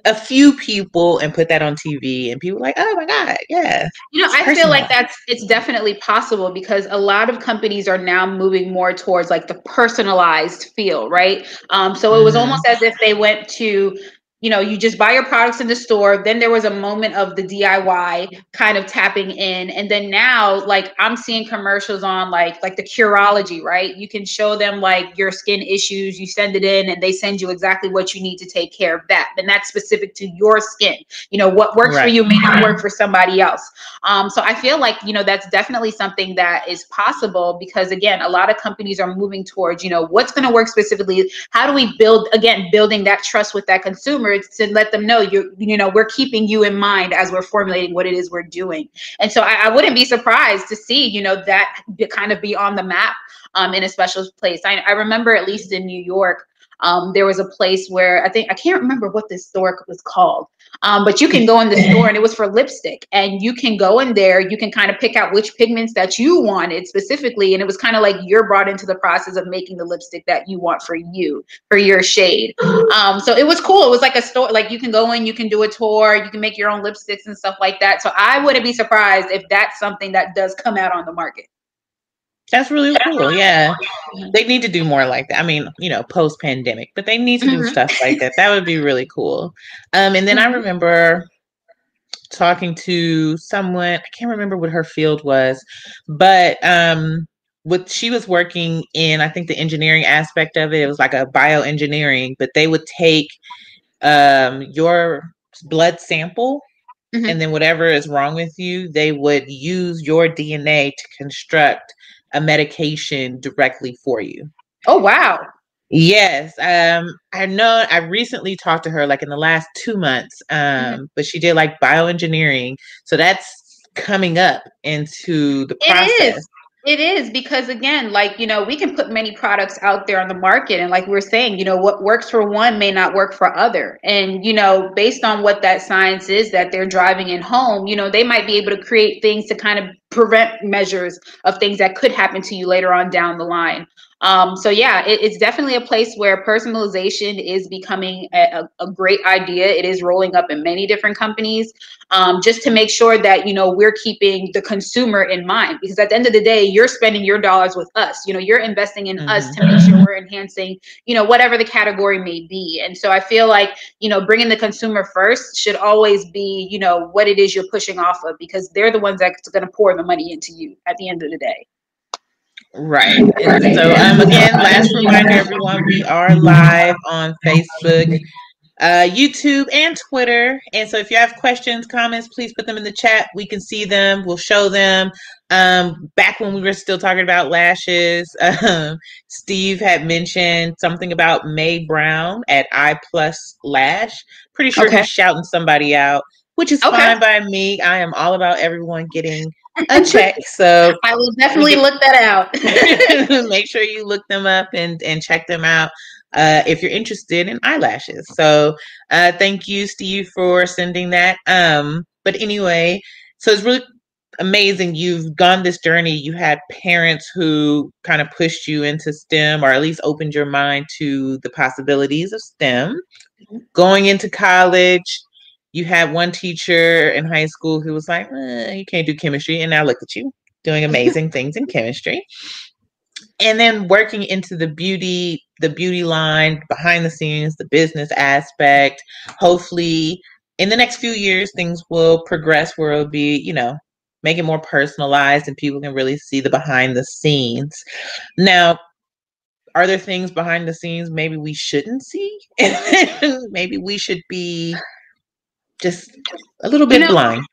a few people, and put that on T V, and people like, oh my God, yeah. You know, I personal. feel like that's, it's definitely possible, because a lot of companies are now moving more towards like the personalized feel, right? Um, so it was mm-hmm. almost as if they went to, you know, you just buy your products in the store. Then there was a moment of the D I Y kind of tapping in. And then now, like, I'm seeing commercials on like, like the Curology, right? You can show them like your skin issues, you send it in, and they send you exactly what you need to take care of that. And that's specific to your skin. You know, what works right. for you may not work for somebody else. Um, so I feel like, you know, that's definitely something that is possible, because again, a lot of companies are moving towards, you know, what's going to work specifically. How do we build, again, building that trust with that consumer, to let them know, you you know, we're keeping you in mind as we're formulating what it is we're doing. And so I, I wouldn't be surprised to see, you know, that kind of be on the map um, in a special place. I, I remember, at least in New York, um, there was a place where I think, I can't remember what this store was called, um, but you can go in the store, and it was for lipstick, and you can go in there, you can kind of pick out which pigments that you wanted specifically. And it was kind of like, you're brought into the process of making the lipstick that you want for you, for your shade. Um, so it was cool. It was like a store, like you can go in, you can do a tour, you can make your own lipsticks and stuff like that. So I wouldn't be surprised if that's something that does come out on the market. That's really cool. Yeah. They need to do more like that. I mean, you know, post pandemic, but they need to do mm-hmm. stuff like that. That would be really cool. Um, and then I remember talking to someone, I can't remember what her field was, but um, what she was working in, I think the engineering aspect of it, it was like a bioengineering, but they would take um, your blood sample, mm-hmm. and then whatever is wrong with you, they would use your D N A to construct a medication directly for you. Oh, wow. Yes. Um, I know I recently talked to her like in the last two months, um, mm-hmm. but she did like bioengineering. So that's coming up into the process. It is. It is, because again, like, you know, we can put many products out there on the market, and like we we're saying, you know, what works for one may not work for other. And, you know, based on what that science is that they're driving in home, you know, they might be able to create things to kind of prevent measures of things that could happen to you later on down the line. Um, so yeah, it, it's definitely a place where personalization is becoming a, a great idea. It is rolling up in many different companies, um, just to make sure that, you know, we're keeping the consumer in mind, because at the end of the day, you're spending your dollars with us. You know, you're investing in mm-hmm. us to make sure we're enhancing, you know, whatever the category may be. And so I feel like, you know, bringing the consumer first should always be, you know, what it is you're pushing off of, because they're the ones that's going to pour the money into you at the end of the day. Right. And so um, again, last reminder, everyone, we are live on Facebook, uh, YouTube, and Twitter. And so if you have questions, comments, please put them in the chat. We can see them. We'll show them. Um, back when we were still talking about lashes, um, Steve had mentioned something about Mae Brown at iPlus Lash. Pretty sure okay. he's shouting somebody out, which is okay. fine by me. I am all about everyone getting a check. So I will definitely look that out. Make sure you look them up and, and check them out uh, if you're interested in eyelashes. So uh, thank you, Steve, for sending that. Um, but anyway, so it's really amazing. You've gone this journey. You had parents who kind of pushed you into STEM, or at least opened your mind to the possibilities of STEM. Going into college, you had one teacher in high school who was like, eh, you can't do chemistry. And now look at you doing amazing things in chemistry. And then working into the beauty, the beauty line, behind the scenes, the business aspect. Hopefully in the next few years, things will progress where it'll be, you know, make it more personalized and people can really see the behind the scenes. Now, are there things behind the scenes maybe we shouldn't see? Maybe we should be just a little bit you know, blind.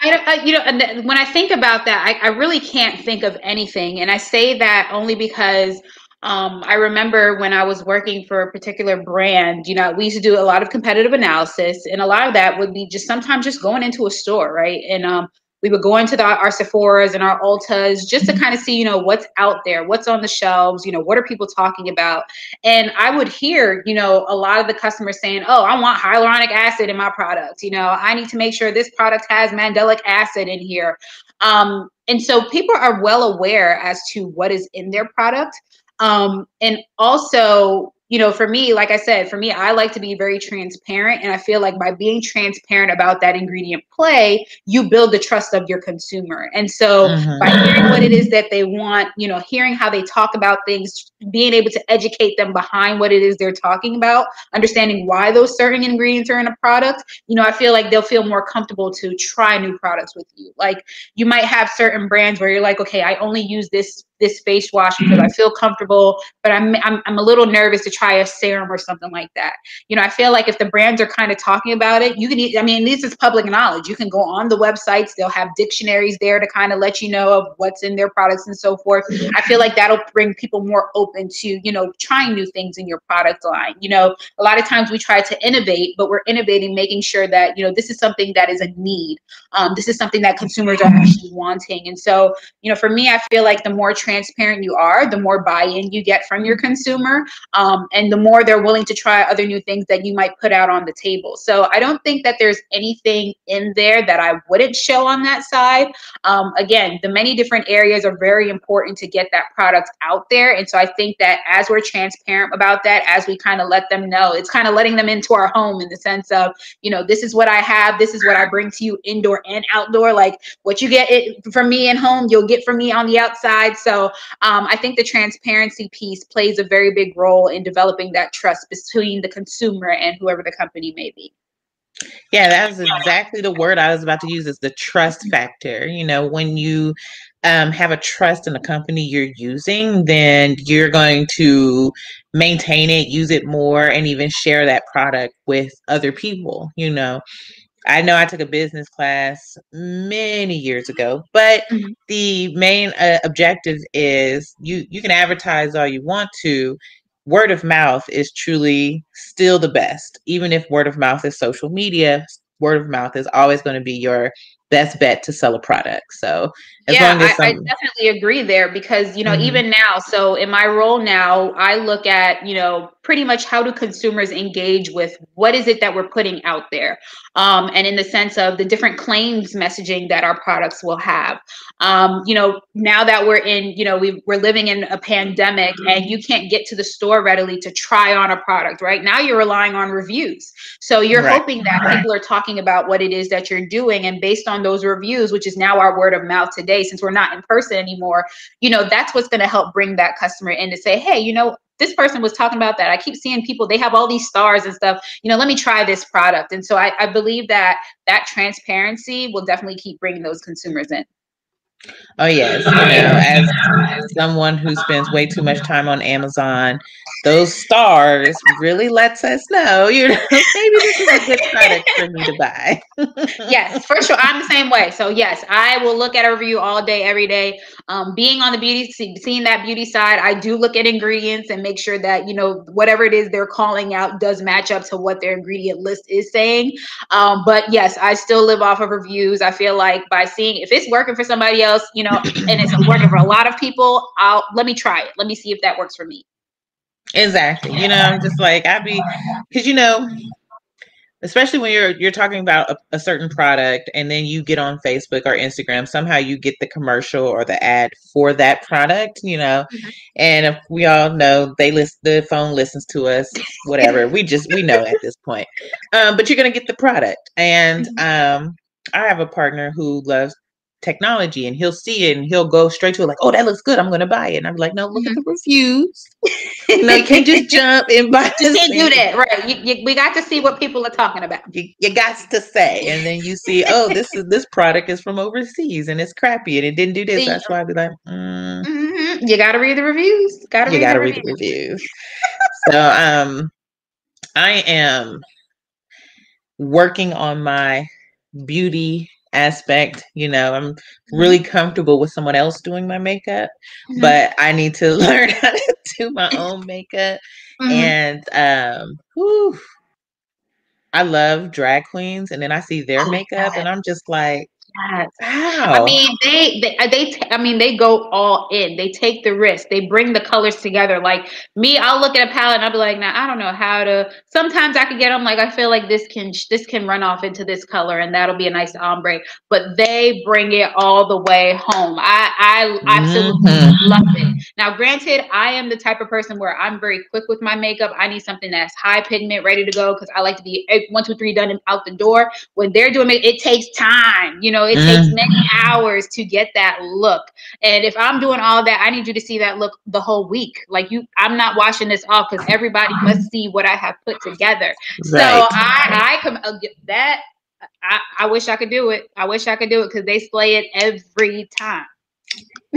I, I, you know, when I think about that, I, I really can't think of anything. And I say that only because um, I remember when I was working for a particular brand, you know, we used to do a lot of competitive analysis, and a lot of that would be just sometimes just going into a store, right? And um, we would go into the, our Sephoras and our Ultas just to kind of see, you know, what's out there, what's on the shelves, you know, what are people talking about? And I would hear, you know, a lot of the customers saying, oh, I want hyaluronic acid in my product. You know, I need to make sure this product has mandelic acid in here. Um, and so people are well aware as to what is in their product. Um, and also, you know, for me, like I said, for me, I like to be very transparent. And I feel like by being transparent about that ingredient play, you build the trust of your consumer. And so mm-hmm. by hearing what it is that they want, you know, hearing how they talk about things, being able to educate them behind what it is they're talking about, understanding why those certain ingredients are in a product, you know, I feel like they'll feel more comfortable to try new products with you. Like you might have certain brands where you're like, okay, I only use this this face wash because I feel comfortable, but I'm, I'm I'm a little nervous to try a serum or something like that. You know, I feel like if the brands are kind of talking about it, you can, I mean, this is public knowledge. You can go on the websites, they'll have dictionaries there to kind of let you know of what's in their products and so forth. I feel like that'll bring people more open to, you know, trying new things in your product line. You know, a lot of times we try to innovate, but we're innovating, making sure that, you know, this is something that is a need. Um, this is something that consumers are actually wanting. And so, you know, for me, I feel like the more transparent you are, the more buy-in you get from your consumer, um, and the more they're willing to try other new things that you might put out on the table. So I don't think that there's anything in there that I wouldn't show on that side. Um, again, the many different areas are very important to get that product out there. And so I think that as we're transparent about that, as we kind of let them know, it's kind of letting them into our home in the sense of, you know, this is what I have, this is what I bring to you indoor and outdoor. Like what you get it from me at home, you'll get from me on the outside. So So um, I think the transparency piece plays a very big role in developing that trust between the consumer and whoever the company may be. Yeah, that was exactly the word I was about to use, is the trust factor. You know, when you um, have a trust in the company you're using, then you're going to maintain it, use it more, and even share that product with other people, you know. I know I took a business class many years ago, but mm-hmm. the main uh, objective is you, you can advertise all you want to. Word of mouth is truly still the best. Even if word of mouth is social media, word of mouth is always going to be your best bet to sell a product. So as yeah, long as I, I definitely agree there, because, you know, mm-hmm. even now, so in my role now, I look at, you know, pretty much how do consumers engage with what is it that we're putting out there? Um, and in the sense of the different claims messaging that our products will have, um, you know, now that we're in, you know, we, we're living in a pandemic mm-hmm. and you can't get to the store readily to try on a product, right? Now you're relying on reviews. So you're right. hoping that right. people are talking about what it is that you're doing, and based on those reviews, which is now our word of mouth today, since we're not in person anymore, you know, that's what's going to help bring that customer in to say, hey, you know, this person was talking about that. I keep seeing people, they have all these stars and stuff, you know, let me try this product. And so I, I believe that that transparency will definitely keep bringing those consumers in. Oh, yes. You know, as, as someone who spends way too much time on Amazon, those stars really lets us know, you know, maybe this is a good product for me to buy. Yes, for sure. I'm the same way. So, yes, I will look at a review all day, every day. Um, being on the beauty, seeing that beauty side, I do look at ingredients and make sure that, you know, whatever it is they're calling out does match up to what their ingredient list is saying. Um, but, yes, I still live off of reviews. I feel like by seeing if it's working for somebody else, you know, and it's working for a lot of people, I'll let me try it. Let me see if that works for me. Exactly. You know, I'm just like, I'd be, because, you know, especially when you're you're talking about a, a certain product and then you get on Facebook or Instagram, somehow you get the commercial or the ad for that product, you know, mm-hmm. and if we all know they list the phone listens to us, whatever, we just, we know at this point, um, but you're going to get the product. And um, I have a partner who loves technology, and he'll see it and he'll go straight to it like, oh, that looks good, I'm gonna buy it. And I'm like, no, look mm-hmm. at the reviews. No, you can't just jump and buy this. You can't thing. do that, right? You, you, we got to see what people are talking about. You, you got to say, and then you see, oh, this is this product is from overseas and it's crappy and it didn't do this. See, that's why I'd be like, mm. mm-hmm. you got to read the reviews. Got to you got to read the reviews. So, um, I am working on my beauty aspect. You know, I'm really comfortable with someone else doing my makeup, mm-hmm. but I need to learn how to do my own makeup. Mm-hmm. And um whew, I love drag queens, and then I see their oh, makeup God. and I'm just like, yes. wow. I mean, they, they, they, t- I mean, they go all in. They take the risk. They bring the colors together. Like me, I'll look at a palette and I'll be like, nah, I don't know how to, sometimes I could get them. Like, I feel like this can, this can run off into this color and that'll be a nice ombre, but they bring it all the way home. I, I absolutely mm-hmm. love it. Now, granted, I am the type of person where I'm very quick with my makeup. I need something that's high pigment, ready to go. Cause I like to be one, two, three done and out the door. When they're doing it, it takes time, you know, it mm. takes many hours to get that look. And if I'm doing all that, I need you to see that look the whole week. Like you, I'm not washing this off because everybody must see what I have put together. Right. So I, I come that. I, I wish I could do it. I wish I could do it because they slay it every time.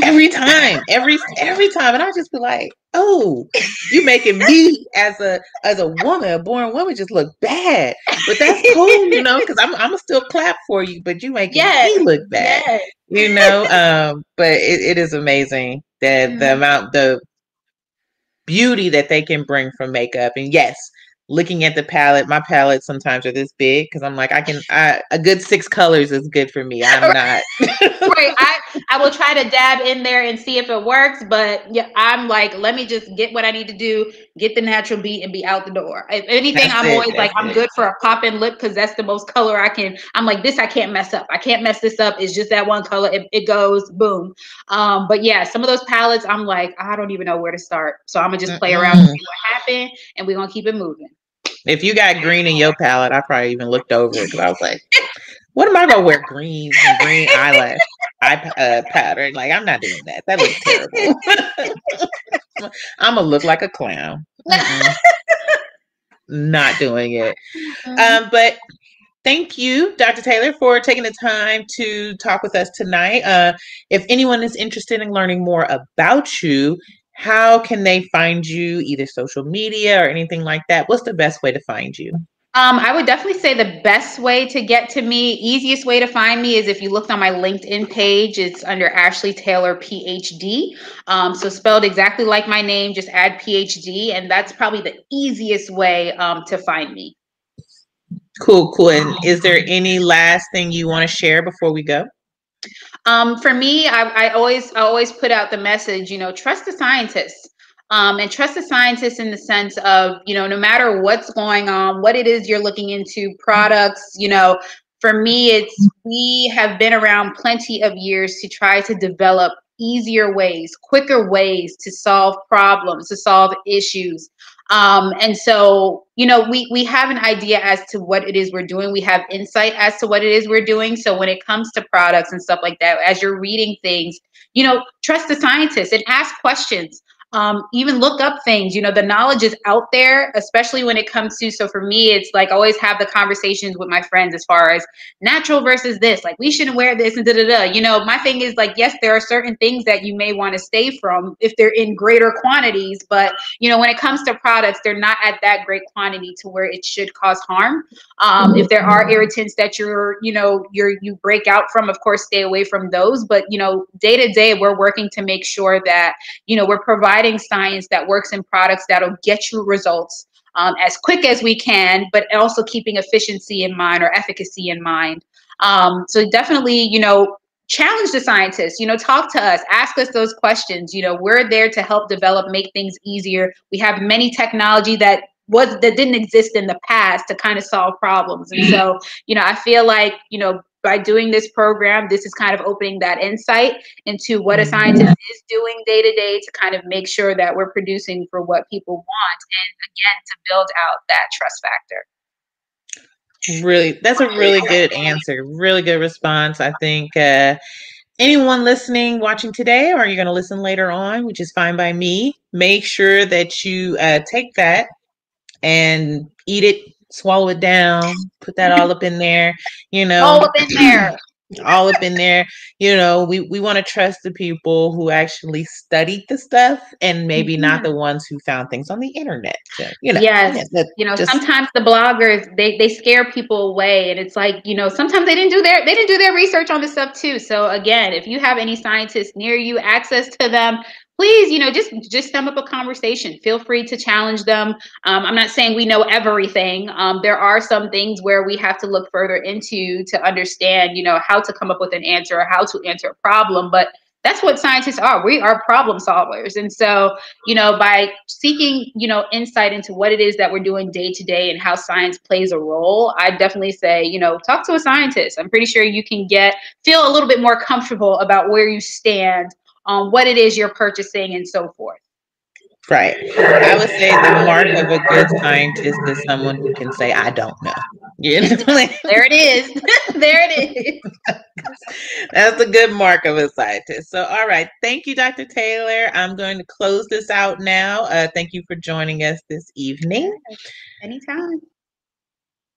Every time, every every time, and I just be like, "Oh, you making me as a as a woman, a born woman, just look bad." But that's cool, you know, because I'm I'm still clap for you, but you making yes. me look bad, yes. you know. Um, but it, it is amazing that mm-hmm. the amount, the beauty that they can bring from makeup, and yes. looking at the palette, my palettes sometimes are this big because I'm like, I can, I, a good six colors is good for me. I'm right. not. Right. I, I will try to dab in there and see if it works. But yeah, I'm like, let me just get what I need to do, get the natural beat and be out the door. If anything, that's I'm it, always like, it. I'm good for a pop-in lip because that's the most color I can. I'm like, this I can't mess up. I can't mess this up. It's just that one color. It, it goes, boom. Um, but yeah, some of those palettes, I'm like, I don't even know where to start. So I'm going to just play mm-hmm. around and see what happens, and we're going to keep it moving. If you got green in your palette, I probably even looked over it because I was like, what am I going to wear green and green eyelash eye, uh, powder? Like, I'm not doing that. That looks terrible. I'm going to look like a clown. Mm-mm. Not doing it. Um, but thank you, Doctor Taylor, for taking the time to talk with us tonight. Uh, if anyone is interested in learning more about you, how can they find you, either social media or anything like that? What's the best way to find you? Um, I would definitely say the best way to get to me, easiest way to find me is if you looked on my LinkedIn page, it's under Ashley Taylor, P H D. Um, so spelled exactly like my name, just add P H D. And that's probably the easiest way um, to find me. Cool, cool. And is there any last thing you want to share before we go? Um, for me, I, I always I always put out the message, you know, trust the scientists. Um, and trust the scientists in the sense of, you know, no matter what's going on, what it is you're looking into, products, you know, for me, it's we have been around plenty of years to try to develop easier ways, quicker ways to solve problems, to solve issues. Um, and so, you know, we, we have an idea as to what it is we're doing. We have insight as to what it is we're doing. So when it comes to products and stuff like that, as you're reading things, you know, trust the scientists and ask questions. Um, even look up things, you know, the knowledge is out there, especially when it comes to, so for me, it's like always have the conversations with my friends as far as natural versus this, like we shouldn't wear this and da da da. You know, my thing is like, yes, there are certain things that you may want to stay from if they're in greater quantities, but you know, when it comes to products, they're not at that great quantity to where it should cause harm. Um, if there are irritants that you're, you know, you're, you break out from, of course, stay away from those, but you know, day to day, we're working to make sure that, you know, we're providing science that works in products that'll get you results um, as quick as we can, but also keeping efficiency in mind or efficacy in mind. Um, so definitely, you know, challenge the scientists, you know, talk to us, ask us those questions. You know, we're there to help develop, make things easier. We have many technology that was that didn't exist in the past to kind of solve problems. And so, you know, I feel like, you know, by doing this program, this is kind of opening that insight into what a scientist yeah. is doing day to day to kind of make sure that we're producing for what people want. And again, to build out that trust factor. Really, that's a really good answer. Really good response. I think uh, anyone listening, watching today, or you're going to listen later on, which is fine by me, make sure that you uh, take that and eat it. Swallow it down, put that all up in there, you know, all up in there, all up in there. You know, we, we want to trust the people who actually studied the stuff and maybe mm-hmm. not the ones who found things on the internet. So, you know, yes. Yeah, you know, just, sometimes the bloggers, they, they scare people away, and it's like, you know, sometimes they didn't do their, they didn't do their research on this stuff too. So again, if you have any scientists near you, access to them, please, you know, just just sum up a conversation. Feel free to challenge them. Um, I'm not saying we know everything. Um, there are some things where we have to look further into to understand, you know, how to come up with an answer or how to answer a problem. But that's what scientists are. We are problem solvers. And so, you know, by seeking, you know, insight into what it is that we're doing day to day and how science plays a role, I definitely say, you know, talk to a scientist. I'm pretty sure you can get, feel a little bit more comfortable about where you stand on um, what it is you're purchasing and so forth. Right. I would say the mark of a good scientist is someone who can say, I don't know. You know? There it is. There it is. That's a good mark of a scientist. So, all right. Thank you, Doctor Taylor. I'm going to close this out now. Uh, thank you for joining us this evening. Anytime.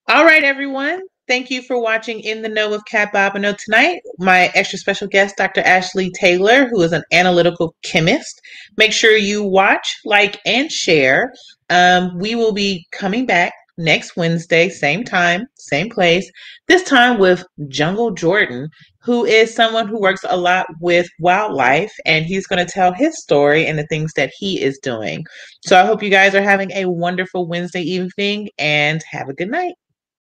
All right, everyone. Thank you for watching In the Know with Cat Bobino tonight. My extra special guest, Doctor Ashley Taylor, who is an analytical chemist. Make sure you watch, like, and share. Um, we will be coming back next Wednesday, same time, same place, this time with Jungle Jordan, who is someone who works a lot with wildlife, and he's going to tell his story and the things that he is doing. So I hope you guys are having a wonderful Wednesday evening, and have a good night.